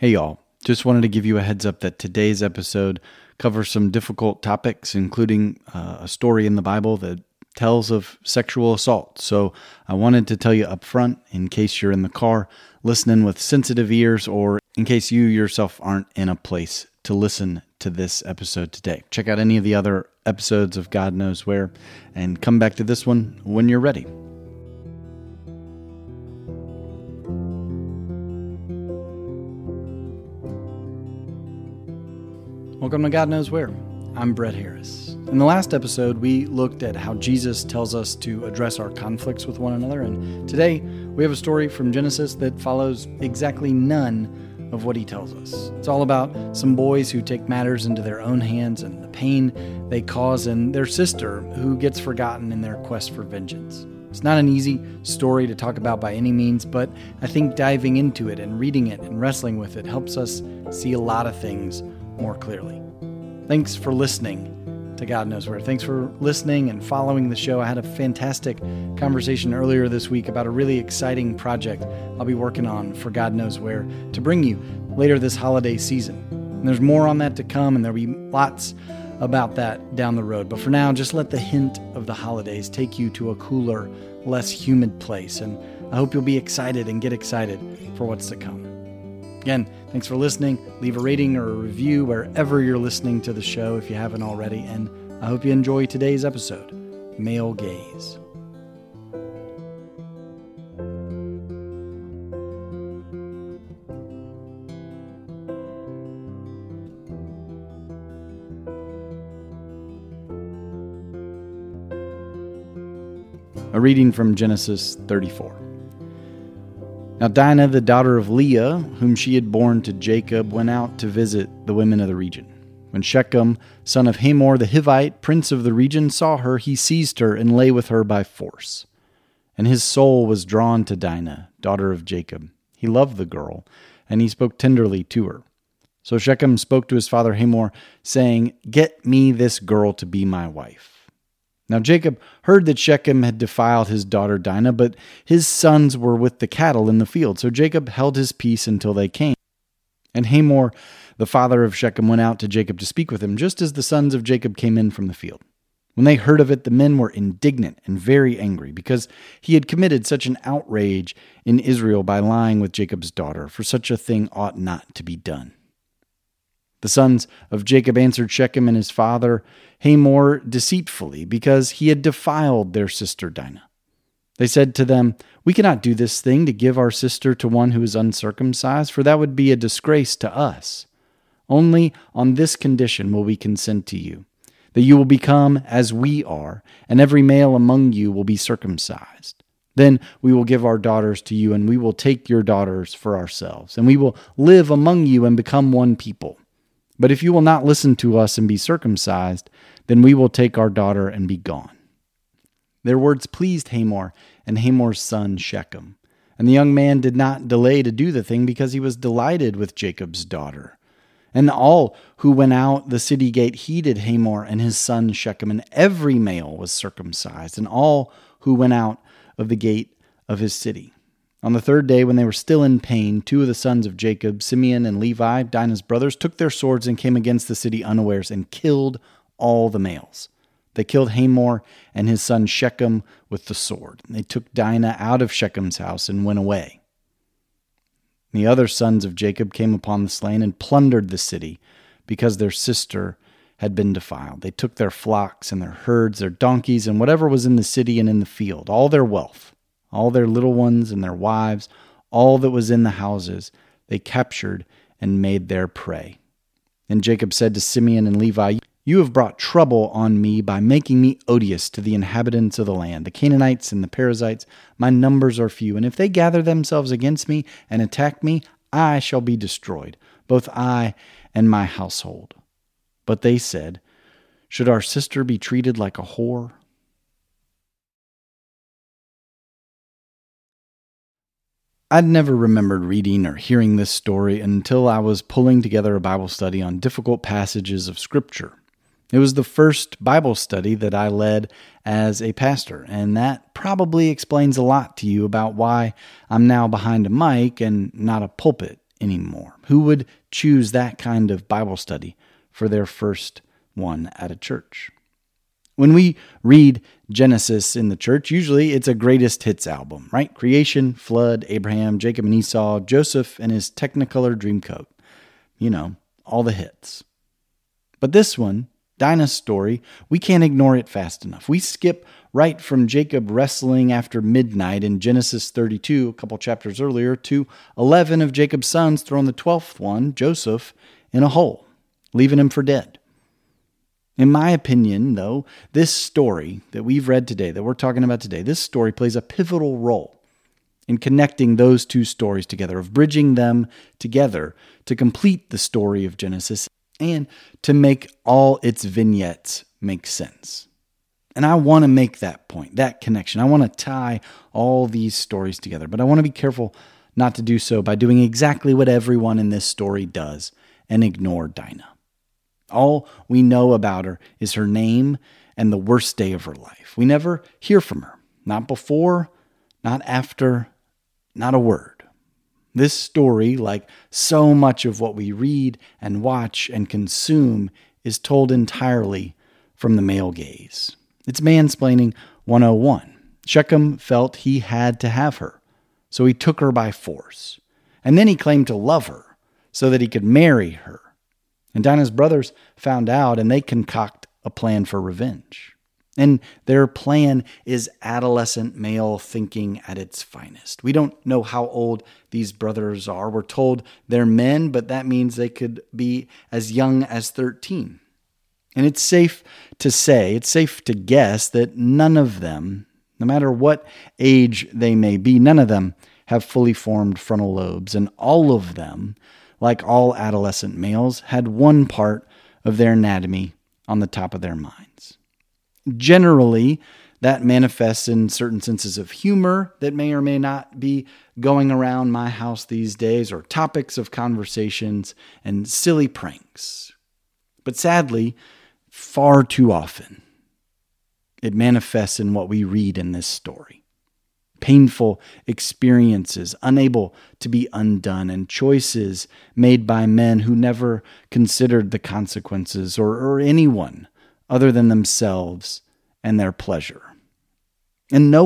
Hey y'all, just wanted to give you a heads up that today's episode covers some difficult topics, including a story in the Bible that tells of sexual assault. So I wanted to tell you up front, in case you're in the car listening with sensitive ears, or in case you yourself aren't in a place to listen to this episode today. Check out any of the other episodes of God Knows Where and come back to this one when you're ready. Welcome to God Knows Where. I'm Brett Harris. In the last episode, we looked at how Jesus tells us to address our conflicts with one another, and today we have a story from Genesis that follows exactly none of what he tells us. It's all about some boys who take matters into their own hands and the pain they cause, and their sister who gets forgotten in their quest for vengeance. It's not an easy story to talk about by any means, but I think diving into it and reading it and wrestling with it helps us see a lot of things more clearly. Thanks for listening to God Knows Where. Thanks for listening and following the show. I had a fantastic conversation earlier this week about a really exciting project I'll be working on for God Knows Where to bring you later this holiday season. And there's more on that to come, and there'll be lots about that down the road. But for now, just let the hint of the holidays take you to a cooler, less humid place. And I hope you'll be excited and get excited for what's to come. Again, thanks for listening. Leave a rating or a review wherever you're listening to the show if you haven't already, and I hope you enjoy today's episode, Male Gaze. A reading from Genesis 34. Now Dinah, the daughter of Leah, whom she had borne to Jacob, went out to visit the women of the region. When Shechem, son of Hamor the Hivite, prince of the region, saw her, he seized her and lay with her by force. And his soul was drawn to Dinah, daughter of Jacob. He loved the girl, and he spoke tenderly to her. So Shechem spoke to his father Hamor, saying, "Get me this girl to be my wife." Now Jacob heard that Shechem had defiled his daughter Dinah, but his sons were with the cattle in the field, so Jacob held his peace until they came. And Hamor, the father of Shechem, went out to Jacob to speak with him, just as the sons of Jacob came in from the field. When they heard of it, the men were indignant and very angry, because he had committed such an outrage in Israel by lying with Jacob's daughter, for such a thing ought not to be done. The sons of Jacob answered Shechem and his father Hamor deceitfully, because he had defiled their sister Dinah. They said to them, "We cannot do this thing to give our sister to one who is uncircumcised, for that would be a disgrace to us. Only on this condition will we consent to you, that you will become as we are, and every male among you will be circumcised. Then we will give our daughters to you, and we will take your daughters for ourselves, and we will live among you and become one people. But if you will not listen to us and be circumcised, then we will take our daughter and be gone." Their words pleased Hamor and Hamor's son Shechem. And the young man did not delay to do the thing, because he was delighted with Jacob's daughter. And all who went out the city gate heeded Hamor and his son Shechem, and every male was circumcised, and all who went out of the gate of his city. On the third day, when they were still in pain, two of the sons of Jacob, Simeon and Levi, Dinah's brothers, took their swords and came against the city unawares and killed all the males. They killed Hamor and his son Shechem with the sword. They took Dinah out of Shechem's house and went away. The other sons of Jacob came upon the slain and plundered the city, because their sister had been defiled. They took their flocks and their herds, their donkeys, and whatever was in the city and in the field, all their wealth, all their little ones and their wives, all that was in the houses, they captured and made their prey. And Jacob said to Simeon and Levi, "You have brought trouble on me by making me odious to the inhabitants of the land, the Canaanites and the Perizzites. My numbers are few, and if they gather themselves against me and attack me, I shall be destroyed, both I and my household." But they said, "Should our sister be treated like a whore?" I'd never remembered reading or hearing this story until I was pulling together a Bible study on difficult passages of Scripture. It was the first Bible study that I led as a pastor, and that probably explains a lot to you about why I'm now behind a mic and not a pulpit anymore. Who would choose that kind of Bible study for their first one at a church? When we read Genesis in the church, usually it's a greatest hits album, right? Creation, flood, Abraham, Jacob and Esau, Joseph and his Technicolor dreamcoat. You know, all the hits. But this one, Dinah's story, we can't ignore it fast enough. We skip right from Jacob wrestling after midnight in Genesis 32, a couple chapters earlier, to 11 of Jacob's sons throwing the 12th one, Joseph, in a hole, leaving him for dead. In my opinion, though, this story that we've read today, that we're talking about today, this story plays a pivotal role in connecting those two stories together, of bridging them together to complete the story of Genesis and to make all its vignettes make sense. And I want to make that point, that connection. I want to tie all these stories together, but I want to be careful not to do so by doing exactly what everyone in this story does and ignore Dinah. All we know about her is her name and the worst day of her life. We never hear from her. Not before, not after, not a word. This story, like so much of what we read and watch and consume, is told entirely from the male gaze. It's mansplaining 101. Shechem felt he had to have her, so he took her by force. And then he claimed to love her so that he could marry her. And Dinah's brothers found out, and they concoct a plan for revenge. And their plan is adolescent male thinking at its finest. We don't know how old these brothers are. We're told they're men, but that means they could be as young as 13. And it's safe to say, it's safe to guess that none of them, no matter what age they may be, none of them have fully formed frontal lobes, and all of them, like all adolescent males, had one part of their anatomy on the top of their minds. Generally, that manifests in certain senses of humor that may or may not be going around my house these days, or topics of conversations and silly pranks. But sadly, far too often, it manifests in what we read in this story. Painful experiences, unable to be undone, and choices made by men who never considered the consequences or anyone other than themselves and their pleasure. And no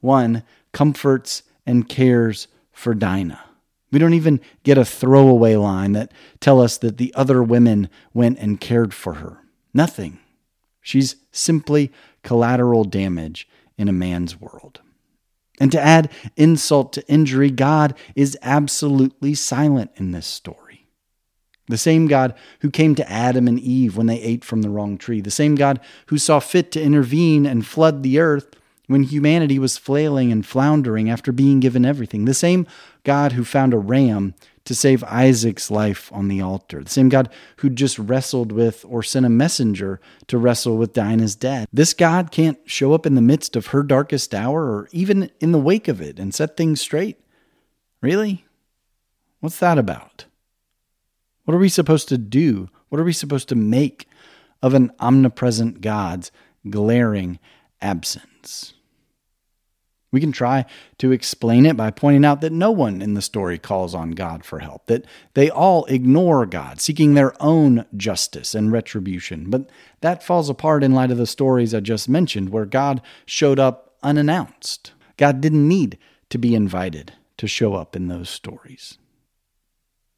one comforts and cares for Dinah. We don't even get a throwaway line that tells us that the other women went and cared for her. Nothing. She's simply collateral damage in a man's world. And to add insult to injury, God is absolutely silent in this story. The same God who came to Adam and Eve when they ate from the wrong tree, the same God who saw fit to intervene and flood the earth when humanity was flailing and floundering after being given everything, the same God who found a ram to save Isaac's life on the altar, the same God who just wrestled with or sent a messenger to wrestle with Dinah's dad. This God can't show up in the midst of her darkest hour or even in the wake of it and set things straight. Really? What's that about? What are we supposed to do? What are we supposed to make of an omnipresent God's glaring absence? We can try to explain it by pointing out that no one in the story calls on God for help, that they all ignore God, seeking their own justice and retribution. But that falls apart in light of the stories I just mentioned, where God showed up unannounced. God didn't need to be invited to show up in those stories.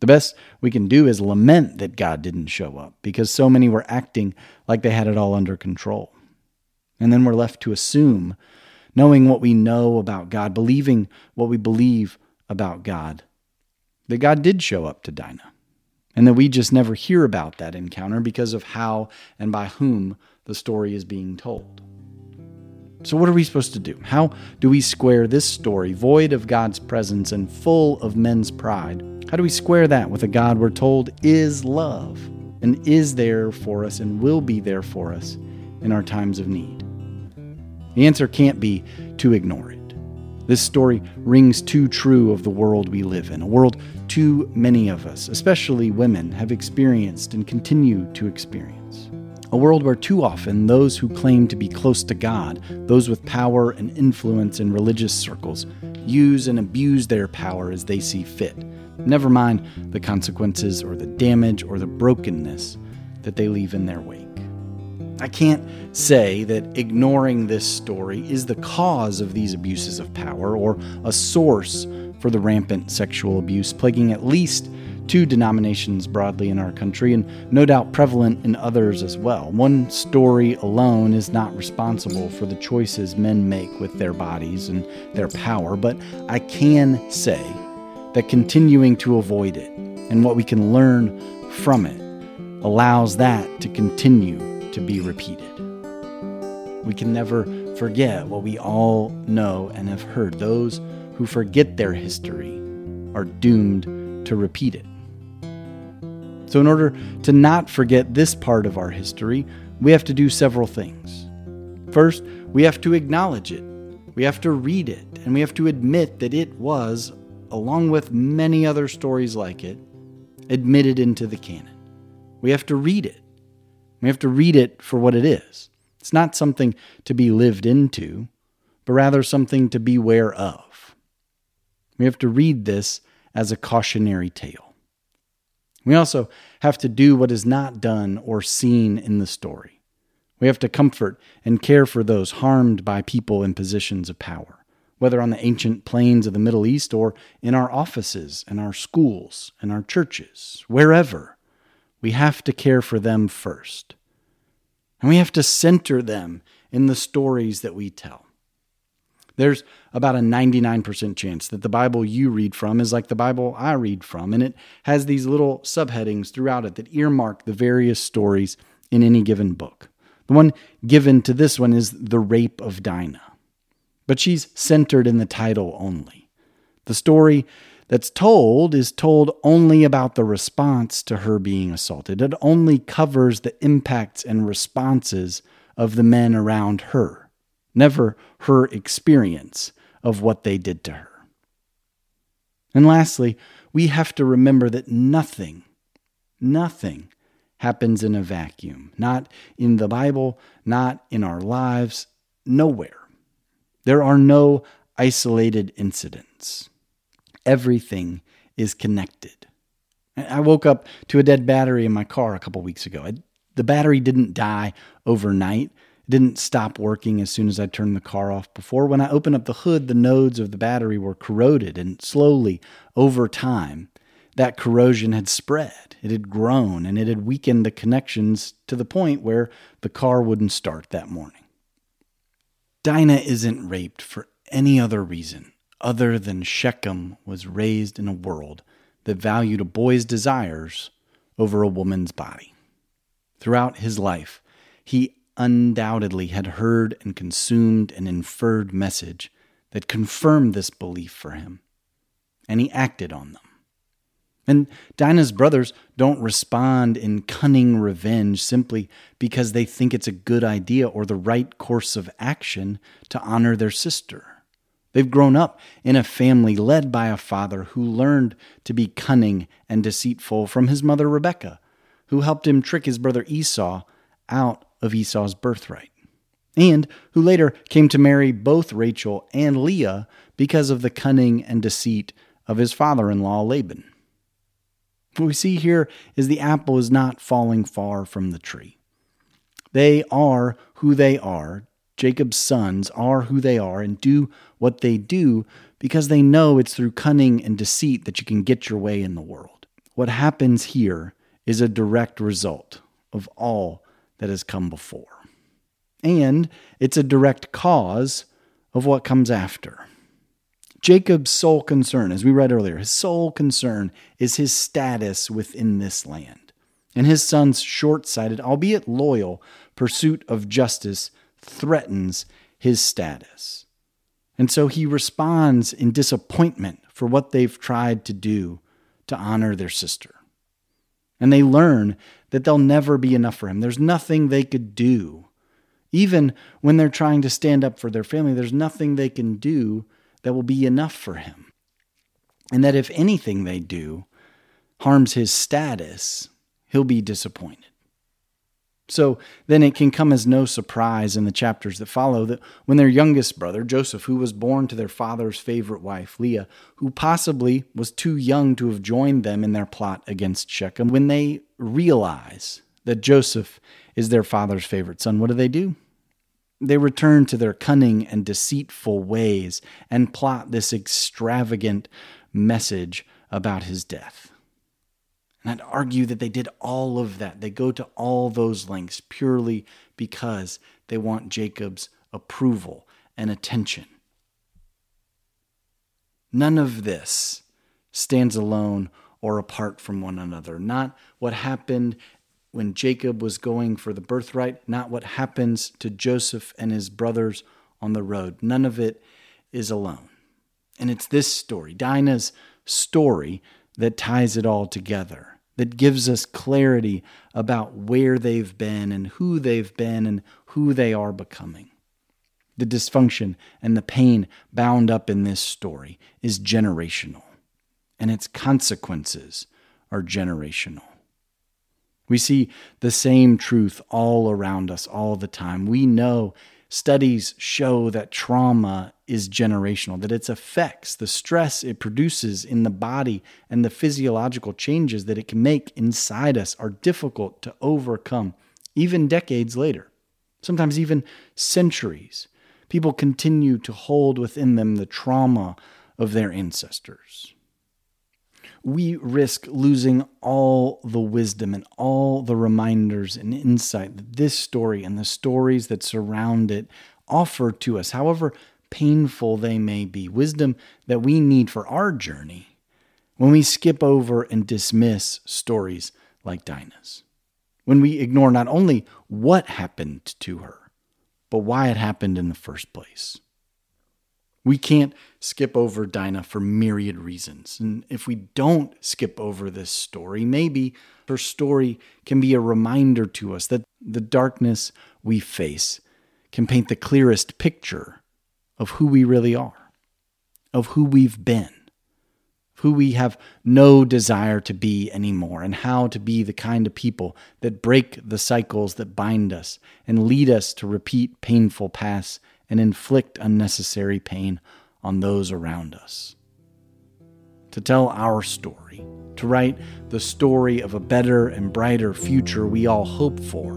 The best we can do is lament that God didn't show up, because so many were acting like they had it all under control. And then we're left to assume, knowing what we know about God, believing what we believe about God, that God did show up to Dinah, and that we just never hear about that encounter because of how and by whom the story is being told. So what are we supposed to do? How do we square this story, void of God's presence and full of men's pride? How do we square that with a God we're told is love and is there for us and will be there for us in our times of need? The answer can't be to ignore it. This story rings too true of the world we live in, a world too many of us, especially women, have experienced and continue to experience. a world where too often those who claim to be close to God, those with power and influence in religious circles, use and abuse their power as they see fit, never mind the consequences or the damage or the brokenness that they leave in their wake. I can't say that ignoring this story is the cause of these abuses of power or a source for the rampant sexual abuse plaguing at least two denominations broadly in our country, and no doubt prevalent in others as well. One story alone is not responsible for the choices men make with their bodies and their power, but I can say that continuing to avoid it and what we can learn from it allows that to continue to be repeated. We can never forget what we all know and have heard. Those who forget their history are doomed to repeat it. So in order to not forget this part of our history, we have to do several things. First, we have to acknowledge it. We have to read it, and we have to admit that it was, along with many other stories like it, admitted into the canon. We have to read it. We have to read it for what it is. It's not something to be lived into, but rather something to beware of. We have to read this as a cautionary tale. We also have to do what is not done or seen in the story. We have to comfort and care for those harmed by people in positions of power, whether on the ancient plains of the Middle East or in our offices, in our schools, in our churches, wherever. We have to care for them first. And we have to center them in the stories that we tell. There's about a 99% chance that the Bible you read from is like the Bible I read from, and it has these little subheadings throughout it that earmark the various stories in any given book. The one given to this one is The Rape of Dinah, but she's centered in the title only. The story that's told is told only about the response to her being assaulted. It only covers the impacts and responses of the men around her, never her experience of what they did to her. And lastly, we have to remember that nothing happens in a vacuum, not in the Bible, not in our lives, nowhere. There are no isolated incidents. Everything is connected. I woke up to a dead battery in my car a couple weeks ago. The battery didn't die overnight. It didn't stop working as soon as I turned the car off before. When I opened up the hood, the nodes of the battery were corroded, and slowly, over time, that corrosion had spread. It had grown, and it had weakened the connections to the point where the car wouldn't start that morning. Dinah isn't raped for any other reason other than Shechem was raised in a world that valued a boy's desires over a woman's body. Throughout his life, he undoubtedly had heard and consumed an inferred message that confirmed this belief for him, and he acted on them. And Dinah's brothers don't respond in cunning revenge simply because they think it's a good idea or the right course of action to honor their sister. They've grown up in a family led by a father who learned to be cunning and deceitful from his mother Rebecca, who helped him trick his brother Esau out of Esau's birthright, and who later came to marry both Rachel and Leah because of the cunning and deceit of his father-in-law Laban. What we see here is the apple is not falling far from the tree. They are who they are. Jacob's sons are who they are and do what they do because they know it's through cunning and deceit that you can get your way in the world. What happens here is a direct result of all that has come before. And it's a direct cause of what comes after. Jacob's sole concern, as we read earlier, his sole concern is his status within this land and his son's short-sighted, albeit loyal, pursuit of justice threatens his status. And so he responds in disappointment for what they've tried to do to honor their sister. And they learn that they'll never be enough for him. There's nothing they could do. Even when they're trying to stand up for their family, there's nothing they can do that will be enough for him. And that if anything they do harms his status, he'll be disappointed. So then it can come as no surprise in the chapters that follow that when their youngest brother, Joseph, who was born to their father's favorite wife, Leah, who possibly was too young to have joined them in their plot against Shechem, when they realize that Joseph is their father's favorite son, what do? They return to their cunning and deceitful ways and plot this extravagant message about his death. And I'd argue that they did all of that. They go to all those lengths purely because they want Jacob's approval and attention. None of this stands alone or apart from one another. Not what happened when Jacob was going for the birthright, not what happens to Joseph and his brothers on the road. None of it is alone. And it's this story, Dinah's story, that ties it all together, that gives us clarity about where they've been and who they are becoming. The dysfunction and the pain bound up in this story is generational, and its consequences are generational. We see the same truth all around us all the time. We know studies show that trauma is generational, that its effects, the stress it produces in the body and the physiological changes that it can make inside us are difficult to overcome, even decades later, sometimes even centuries. People continue to hold within them the trauma of their ancestors. We risk losing all the wisdom and all the reminders and insight that this story and the stories that surround it offer to us, however painful they may be, wisdom that we need for our journey when we skip over and dismiss stories like Dinah's, when we ignore not only what happened to her, but why it happened in the first place. We can't skip over Dinah for myriad reasons. And if we don't skip over this story, maybe her story can be a reminder to us that the darkness we face can paint the clearest picture of who we really are, of who we've been, who we have no desire to be anymore, and how to be the kind of people that break the cycles that bind us and lead us to repeat painful pasts and inflict unnecessary pain on those around us. To tell our story, to write the story of a better and brighter future we all hope for,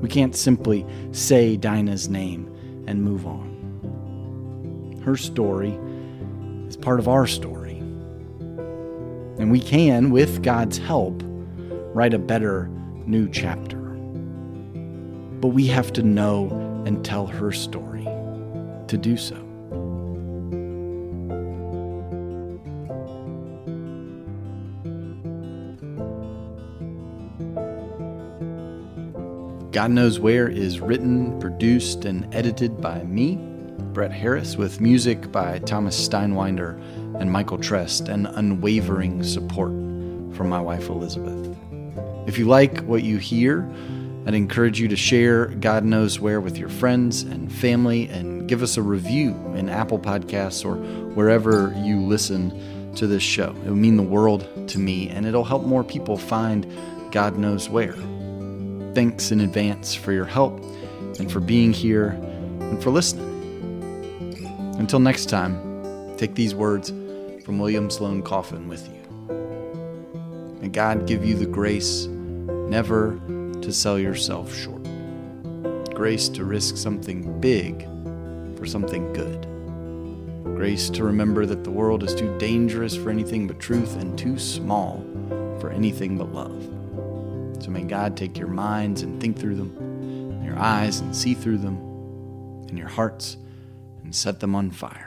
we can't simply say Dinah's name and move on. Her story is part of our story, and we can, with God's help, write a better new chapter. But we have to know and tell her story to do so. God Knows Where is written, produced, and edited by me, Brett Harris, with music by Thomas Steinwinder and Michael Trest, and unwavering support from my wife, Elizabeth. If you like what you hear, I'd encourage you to share God Knows Where with your friends and family, and give us a review in Apple Podcasts or wherever you listen to this show. It would mean the world to me, and it'll help more people find God Knows Where. Thanks in advance for your help and for being here and for listening. Until next time, take these words from William Sloane Coffin with you. May God give you the grace never to sell yourself short. Grace to risk something big for something good. Grace to remember that the world is too dangerous for anything but truth and too small for anything but love. So may God take your minds and think through them, and your eyes and see through them, and your hearts and set them on fire.